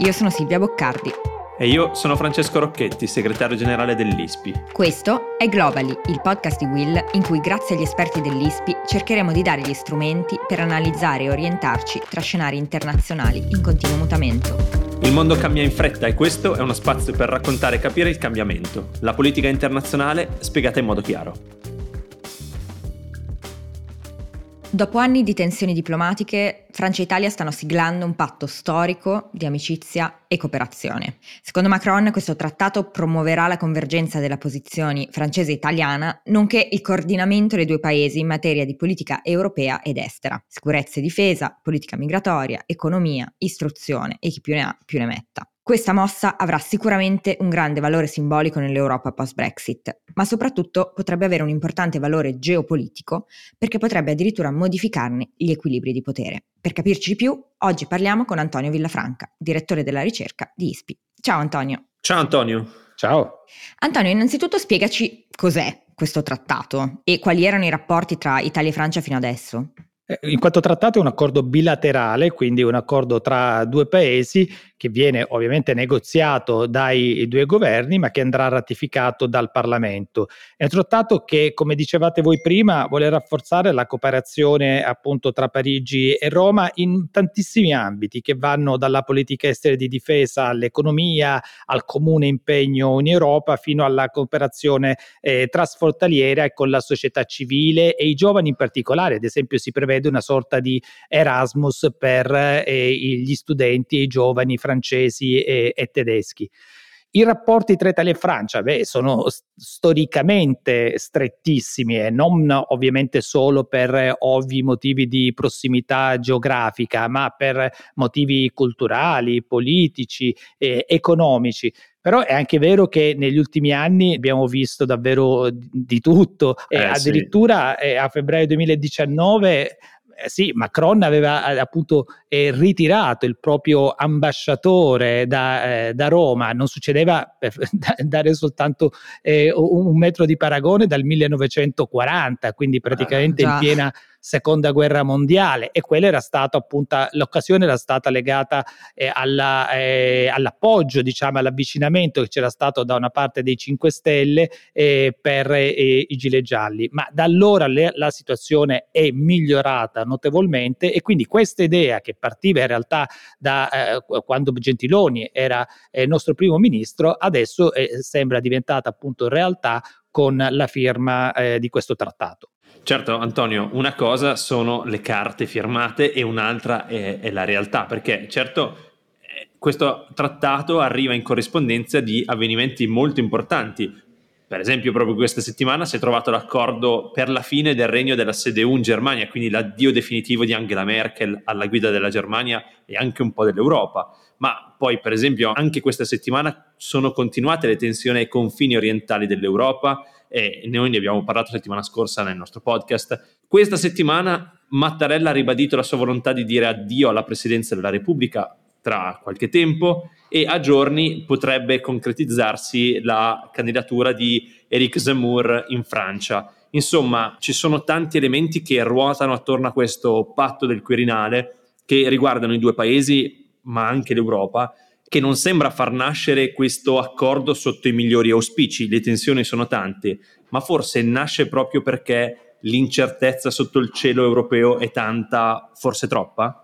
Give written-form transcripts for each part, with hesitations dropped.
Io sono Silvia Boccardi. E io sono Francesco Rocchetti, segretario generale dell'ISPI. Questo è Globali, il podcast di Will, in cui grazie agli esperti dell'ISPI cercheremo di dare gli strumenti per analizzare e orientarci tra scenari internazionali in continuo mutamento. Il mondo cambia in fretta e questo è uno spazio per raccontare e capire il cambiamento, la politica internazionale spiegata in modo chiaro. Dopo anni di tensioni diplomatiche, Francia e Italia stanno siglando un patto storico di amicizia e cooperazione. Secondo Macron, questo trattato promuoverà la convergenza delle posizioni francese e italiana, nonché il coordinamento dei due paesi in materia di politica europea ed estera, sicurezza e difesa, politica migratoria, economia, istruzione e chi più ne ha più ne metta. Questa mossa avrà sicuramente un grande valore simbolico nell'Europa post-Brexit, ma soprattutto potrebbe avere un importante valore geopolitico perché potrebbe addirittura modificarne gli equilibri di potere. Per capirci di più, oggi parliamo con Antonio Villafranca, direttore della ricerca di ISPI. Ciao Antonio. Ciao Antonio. Ciao. Antonio, innanzitutto spiegaci cos'è questo trattato e quali erano i rapporti tra Italia e Francia fino adesso. In quanto trattato è un accordo bilaterale, quindi un accordo tra due paesi che viene ovviamente negoziato dai due governi ma che andrà ratificato dal Parlamento. È un trattato che, come dicevate voi prima, vuole rafforzare la cooperazione appunto tra Parigi e Roma in tantissimi ambiti che vanno dalla politica estera e di difesa all'economia, al comune impegno in Europa fino alla cooperazione trasfrontaliera con la società civile e i giovani in particolare. Ad esempio si prevede una sorta di Erasmus per gli studenti e i giovani francesi e tedeschi. I rapporti tra Italia e Francia sono storicamente strettissimi e non ovviamente solo per ovvi motivi di prossimità geografica, ma per motivi culturali, politici, economici. Però è anche vero che negli ultimi anni abbiamo visto davvero di tutto, addirittura sì. A febbraio 2019 Macron aveva appunto ritirato il proprio ambasciatore da Roma, non succedeva per dare soltanto un metro di paragone dal 1940, quindi praticamente in piena Seconda Guerra Mondiale, e quella era stata appunto, l'occasione era stata legata all'appoggio, diciamo all'avvicinamento che c'era stato da una parte dei 5 Stelle per i Gilet Gialli, ma da allora la situazione è migliorata notevolmente e quindi questa idea che partiva in realtà da quando Gentiloni era nostro primo ministro adesso sembra diventata appunto realtà con la firma di questo trattato. Certo Antonio, una cosa sono le carte firmate e un'altra è la realtà, perché certo questo trattato arriva in corrispondenza di avvenimenti molto importanti. Per esempio proprio questa settimana si è trovato l'accordo per la fine del regno della CDU in Germania, quindi l'addio definitivo di Angela Merkel alla guida della Germania e anche un po' dell'Europa. Ma poi per esempio anche questa settimana sono continuate le tensioni ai confini orientali dell'Europa e noi ne abbiamo parlato settimana scorsa nel nostro podcast. Questa settimana Mattarella ha ribadito la sua volontà di dire addio alla presidenza della Repubblica tra qualche tempo e a giorni potrebbe concretizzarsi la candidatura di Eric Zemmour in Francia. Insomma, ci sono tanti elementi che ruotano attorno a questo patto del Quirinale che riguardano i due paesi ma anche l'Europa, che non sembra far nascere questo accordo sotto i migliori auspici. Le tensioni sono tante, ma forse nasce proprio perché l'incertezza sotto il cielo europeo è tanta, forse troppa?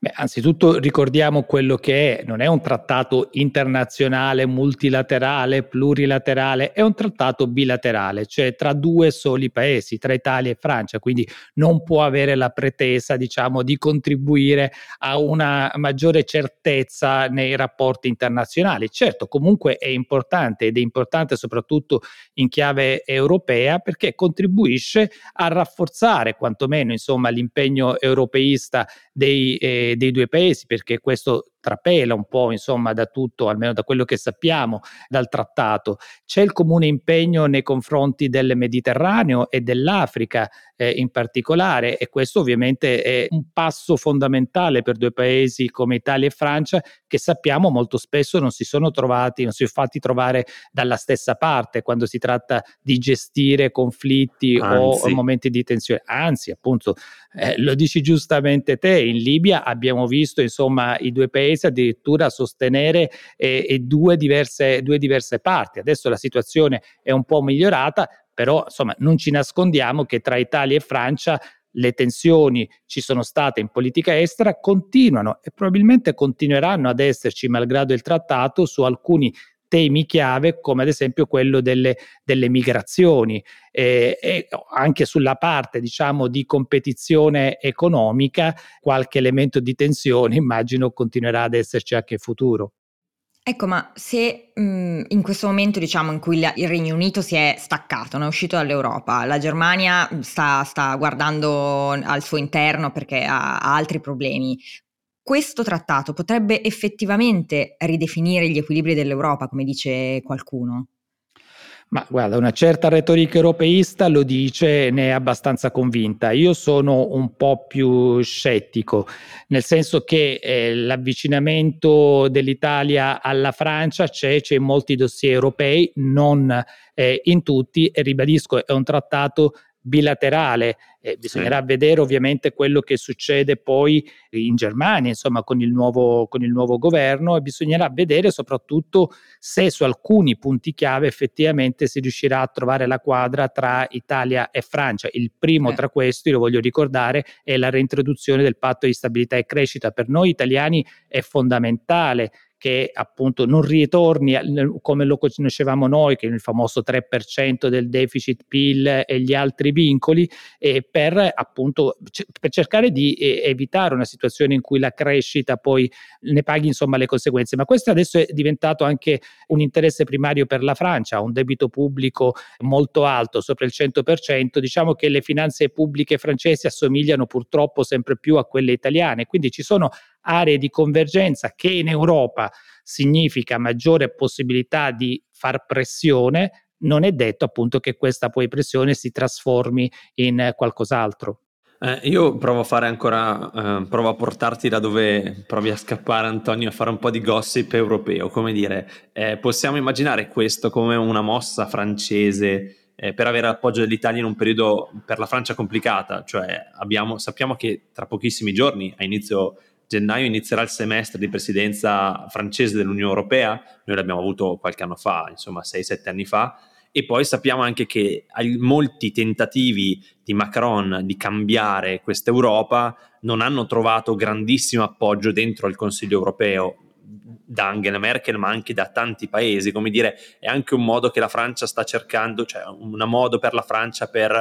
Anzitutto ricordiamo quello che è, non è un trattato internazionale, multilaterale, plurilaterale, è un trattato bilaterale, cioè tra due soli paesi, tra Italia e Francia, quindi non può avere la pretesa, diciamo, di contribuire a una maggiore certezza nei rapporti internazionali. Certo, comunque è importante ed è importante soprattutto in chiave europea perché contribuisce a rafforzare quantomeno, insomma, l'impegno europeista dei due paesi, perché questo trapela un po', insomma, da tutto, almeno da quello che sappiamo dal trattato. C'è il comune impegno nei confronti del Mediterraneo e dell'Africa in particolare, e questo ovviamente è un passo fondamentale per due paesi come Italia e Francia che sappiamo molto spesso non si sono fatti trovare dalla stessa parte quando si tratta di gestire conflitti o momenti di tensione. Anzi, appunto, lo dici giustamente te, in Libia abbiamo visto, insomma, i due paesi paese addirittura sostenere due diverse parti. Adesso la situazione è un po' migliorata, però insomma non ci nascondiamo che tra Italia e Francia le tensioni ci sono state in politica estera, continuano e probabilmente continueranno ad esserci malgrado il trattato su alcuni temi chiave, come ad esempio quello delle migrazioni e anche sulla parte, diciamo, di competizione economica. Qualche elemento di tensione immagino continuerà ad esserci anche in futuro. Ecco, ma se in questo momento, diciamo, in cui il Regno Unito si è staccato, non è uscito dall'Europa, la Germania sta guardando al suo interno perché ha altri problemi, questo trattato potrebbe effettivamente ridefinire gli equilibri dell'Europa, come dice qualcuno? Ma guarda, una certa retorica europeista lo dice, ne è abbastanza convinta. Io sono un po' più scettico, nel senso che l'avvicinamento dell'Italia alla Francia c'è in molti dossier europei, non in tutti, e ribadisco, è un trattato bilaterale. Bisognerà vedere ovviamente quello che succede poi in Germania, insomma, con il nuovo governo, e bisognerà vedere soprattutto se su alcuni punti chiave effettivamente si riuscirà a trovare la quadra tra Italia e Francia. Il primo tra questi, lo voglio ricordare, è la reintroduzione del patto di stabilità e crescita. Per noi italiani è fondamentale che appunto non ritorni come lo conoscevamo noi, che il famoso 3% del deficit PIL e gli altri vincoli, per appunto per cercare di evitare una situazione in cui la crescita poi ne paghi, insomma, le conseguenze. Ma questo adesso è diventato anche un interesse primario per la Francia, un debito pubblico molto alto, sopra il 100%. Diciamo che le finanze pubbliche francesi assomigliano purtroppo sempre più a quelle italiane, quindi ci sono aree di convergenza che in Europa significa maggiore possibilità di far pressione. Non è detto appunto che questa poi pressione si trasformi in qualcos'altro. Io provo a fare ancora, provo a portarti da dove provi a scappare, Antonio, a fare un po' di gossip europeo. Come dire, possiamo immaginare questo come una mossa francese per avere l'appoggio dell'Italia in un periodo per la Francia complicata? Cioè sappiamo che tra pochissimi giorni, a inizio gennaio, inizierà il semestre di presidenza francese dell'Unione Europea. Noi l'abbiamo avuto qualche anno fa, insomma 6-7 anni fa, e poi sappiamo anche che molti tentativi di Macron di cambiare questa Europa non hanno trovato grandissimo appoggio dentro il Consiglio Europeo, da Angela Merkel ma anche da tanti paesi. Come dire, è anche un modo che la Francia sta cercando, cioè un modo per la Francia per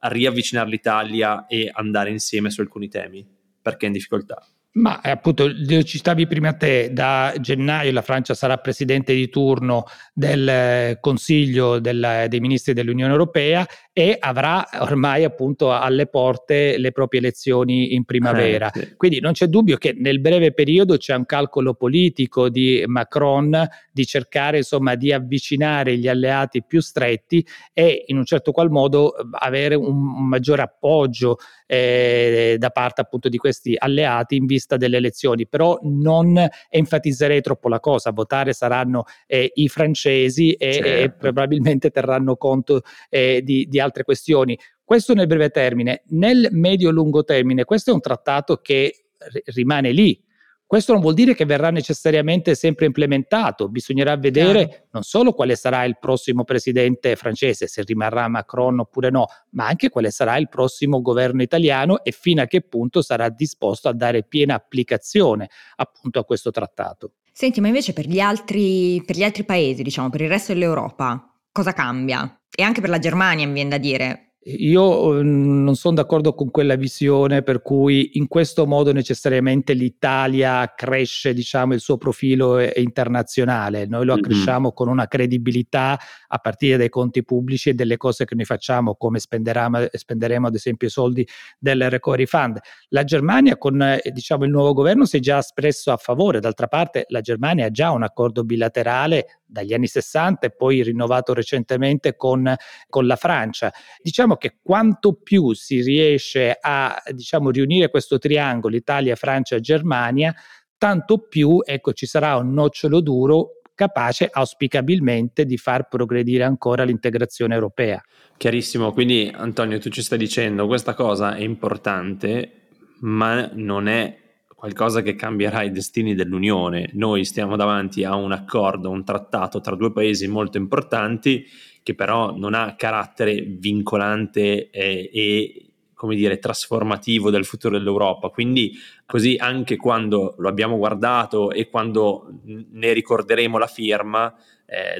riavvicinare l'Italia e andare insieme su alcuni temi, perché è in difficoltà. Ma appunto, ci stavi prima te, da gennaio la Francia sarà presidente di turno del Consiglio dei Ministri dell'Unione Europea e avrà ormai appunto alle porte le proprie elezioni in primavera. Sì. Quindi non c'è dubbio che nel breve periodo c'è un calcolo politico di Macron di cercare, insomma, di avvicinare gli alleati più stretti e in un certo qual modo avere un maggiore appoggio da parte appunto di questi alleati in vista delle elezioni. Però non enfatizzerei troppo la cosa. A votare saranno i francesi e probabilmente terranno conto di altre questioni. Questo nel breve termine. Nel medio-lungo termine, questo è un trattato che rimane lì. Questo non vuol dire che verrà necessariamente sempre implementato. Bisognerà vedere non solo quale sarà il prossimo presidente francese, se rimarrà Macron oppure no, ma anche quale sarà il prossimo governo italiano e fino a che punto sarà disposto a dare piena applicazione appunto a questo trattato. Senti, ma invece per gli altri paesi, diciamo, per il resto dell'Europa, cosa cambia? E anche per la Germania, mi viene da dire. Io non sono d'accordo con quella visione per cui in questo modo necessariamente l'Italia cresce, diciamo, il suo profilo internazionale. Noi lo accresciamo con una credibilità a partire dai conti pubblici e delle cose che noi facciamo, come spenderemo ad esempio i soldi del Recovery Fund. La Germania con il nuovo governo si è già espresso a favore. D'altra parte la Germania ha già un accordo bilaterale dagli anni 60 e poi rinnovato recentemente con la Francia. Diciamo che quanto più si riesce a riunire questo triangolo Italia, Francia e Germania, tanto più ci sarà un nocciolo duro capace auspicabilmente di far progredire ancora l'integrazione europea. Chiarissimo, quindi Antonio tu ci stai dicendo questa cosa è importante ma non è qualcosa che cambierà i destini dell'Unione. Noi stiamo davanti a un accordo, un trattato tra due paesi molto importanti che però non ha carattere vincolante e, come dire, trasformativo del futuro dell'Europa. Quindi così, anche quando lo abbiamo guardato e quando ne ricorderemo la firma,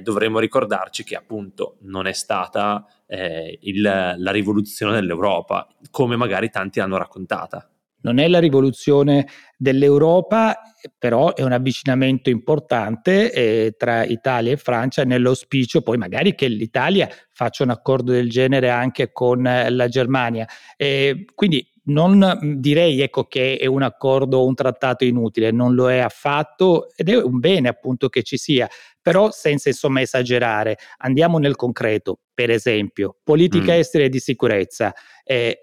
dovremo ricordarci che appunto non è stata la rivoluzione dell'Europa, come magari tanti hanno raccontata. Non è la rivoluzione dell'Europa, però è un avvicinamento importante tra Italia e Francia, nell'auspicio poi magari che l'Italia faccia un accordo del genere anche con la Germania. Quindi non direi, ecco, che è un accordo o un trattato inutile, non lo è affatto, ed è un bene appunto che ci sia, però senza insomma esagerare. Andiamo nel concreto. Per esempio, politica estera e di sicurezza.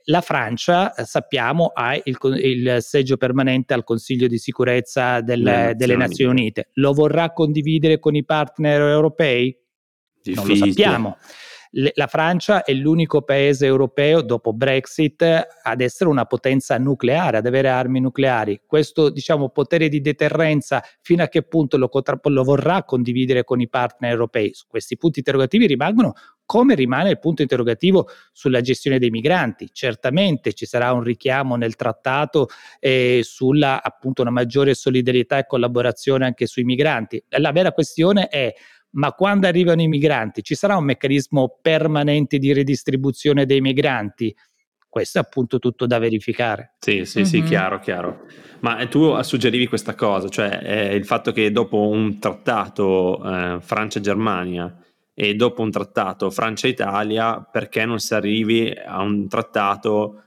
La Francia, sappiamo, ha il seggio permanente al Consiglio di sicurezza delle Nazioni Unite. Lo vorrà condividere con i partner europei? Difficile. Non lo sappiamo. La Francia è l'unico paese europeo dopo Brexit ad essere una potenza nucleare, ad avere armi nucleari. Questo, diciamo, potere di deterrenza fino a che punto lo vorrà condividere con i partner europei? Questi punti interrogativi rimangono, come rimane il punto interrogativo sulla gestione dei migranti. Certamente ci sarà un richiamo nel trattato sulla, appunto, una maggiore solidarietà e collaborazione anche sui migranti. La vera questione è: ma quando arrivano i migranti, ci sarà un meccanismo permanente di redistribuzione dei migranti? Questo è appunto tutto da verificare. Sì, chiaro. Ma tu suggerivi questa cosa, cioè il fatto che dopo un trattato Francia-Germania e dopo un trattato Francia-Italia, perché non si arrivi a un trattato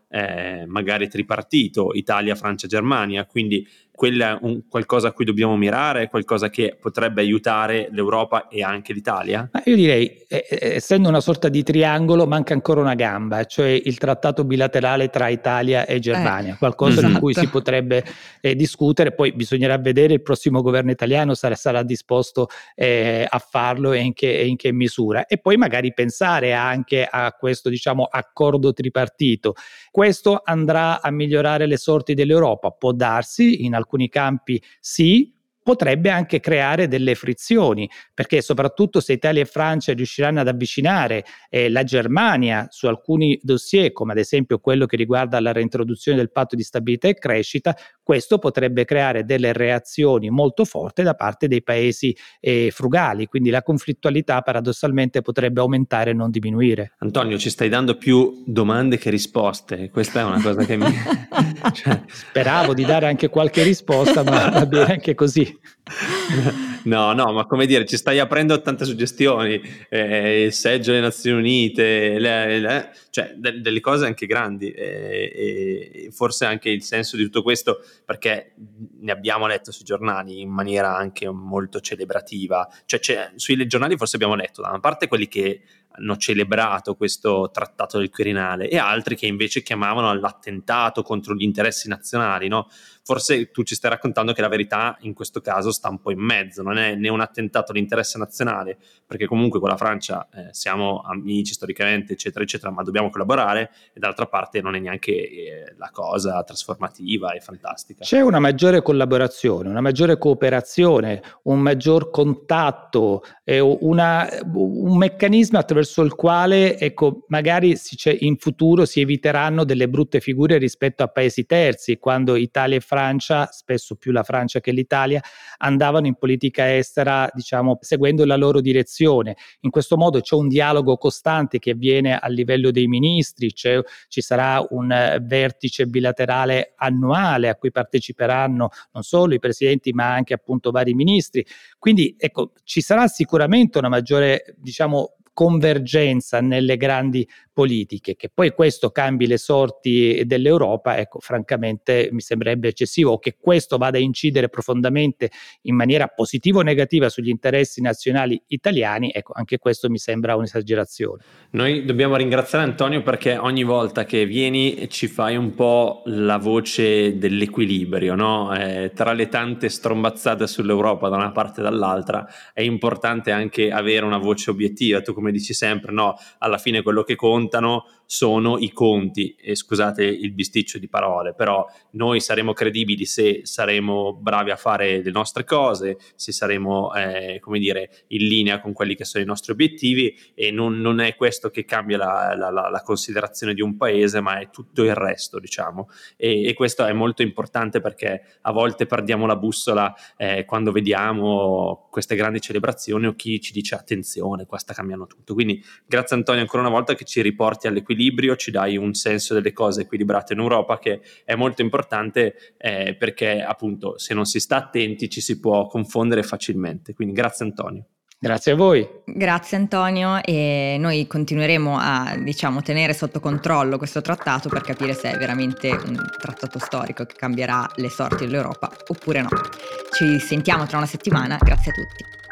magari tripartito, Italia-Francia-Germania? Quindi quella è qualcosa a cui dobbiamo mirare, qualcosa che potrebbe aiutare l'Europa e anche l'Italia? Ma io direi, essendo una sorta di triangolo, manca ancora una gamba, cioè il trattato bilaterale tra Italia e Germania, qualcosa esatto, di cui si potrebbe discutere. Poi bisognerà vedere il prossimo governo italiano sarà disposto a farlo e in che misura, e poi magari pensare anche a questo, diciamo, accordo tripartito. Questo andrà a migliorare le sorti dell'Europa, può darsi, in alcuni campi sì, potrebbe anche creare delle frizioni, perché soprattutto se Italia e Francia riusciranno ad avvicinare la Germania su alcuni dossier, come ad esempio quello che riguarda la reintroduzione del patto di stabilità e crescita, questo potrebbe creare delle reazioni molto forti da parte dei paesi frugali, quindi la conflittualità paradossalmente potrebbe aumentare e non diminuire. Antonio, ci stai dando più domande che risposte, questa è una cosa che mi... cioè... Speravo di dare anche qualche risposta, ma va bene anche così. No, ma come dire, ci stai aprendo tante suggestioni, il seggio delle Nazioni Unite, cioè delle cose anche grandi, e forse anche il senso di tutto questo, perché ne abbiamo letto sui giornali in maniera anche molto celebrativa, cioè sui giornali forse abbiamo letto da una parte quelli che hanno celebrato questo trattato del Quirinale e altri che invece chiamavano all'attentato contro gli interessi nazionali, no? Forse tu ci stai raccontando che la verità in questo caso sta un po' in mezzo, non è né un attentato all'interesse nazionale, perché comunque con la Francia siamo amici storicamente, eccetera eccetera, ma dobbiamo collaborare, e dall'altra parte non è neanche la cosa trasformativa e fantastica. C'è una maggiore collaborazione, una maggiore cooperazione, un maggior contatto, un meccanismo attraverso il quale, ecco, magari in futuro si eviteranno delle brutte figure rispetto a paesi terzi, quando Italia e Francia, spesso più la Francia che l'Italia, andavano in politica estera, diciamo, seguendo la loro direzione. In questo modo c'è un dialogo costante che avviene a livello dei ministri, ci sarà un vertice bilaterale annuale a cui parteciperanno non solo i presidenti ma anche appunto vari ministri. Quindi, ecco, ci sarà sicuramente una maggiore, diciamo, convergenza nelle grandi politiche. Che poi questo cambi le sorti dell'Europa, ecco, francamente mi sembrerebbe eccessivo, o che questo vada a incidere profondamente in maniera positiva o negativa sugli interessi nazionali italiani, ecco, anche questo mi sembra un'esagerazione. Noi dobbiamo ringraziare Antonio, perché ogni volta che vieni ci fai un po' la voce dell'equilibrio, no? Tra le tante strombazzate sull'Europa da una parte e dall'altra è importante anche avere una voce obiettiva. Tu, come dici sempre, no, alla fine quello che contano sono i conti, e scusate il bisticcio di parole, però noi saremo credibili se saremo bravi a fare le nostre cose, se saremo in linea con quelli che sono i nostri obiettivi, e non è questo che cambia la considerazione di un paese, ma è tutto il resto, diciamo, e questo è molto importante, perché a volte perdiamo la bussola quando vediamo queste grandi celebrazioni o chi ci dice attenzione, qua sta cambiando tutto. Quindi grazie Antonio ancora una volta che ci riporti all'equilibrio, ci dai un senso delle cose equilibrate in Europa, che è molto importante, perché appunto se non si sta attenti ci si può confondere facilmente. Quindi grazie Antonio. Grazie a voi. Grazie Antonio, e noi continueremo a tenere sotto controllo questo trattato per capire se è veramente un trattato storico che cambierà le sorti dell'Europa oppure no. Ci sentiamo tra una settimana, grazie a tutti.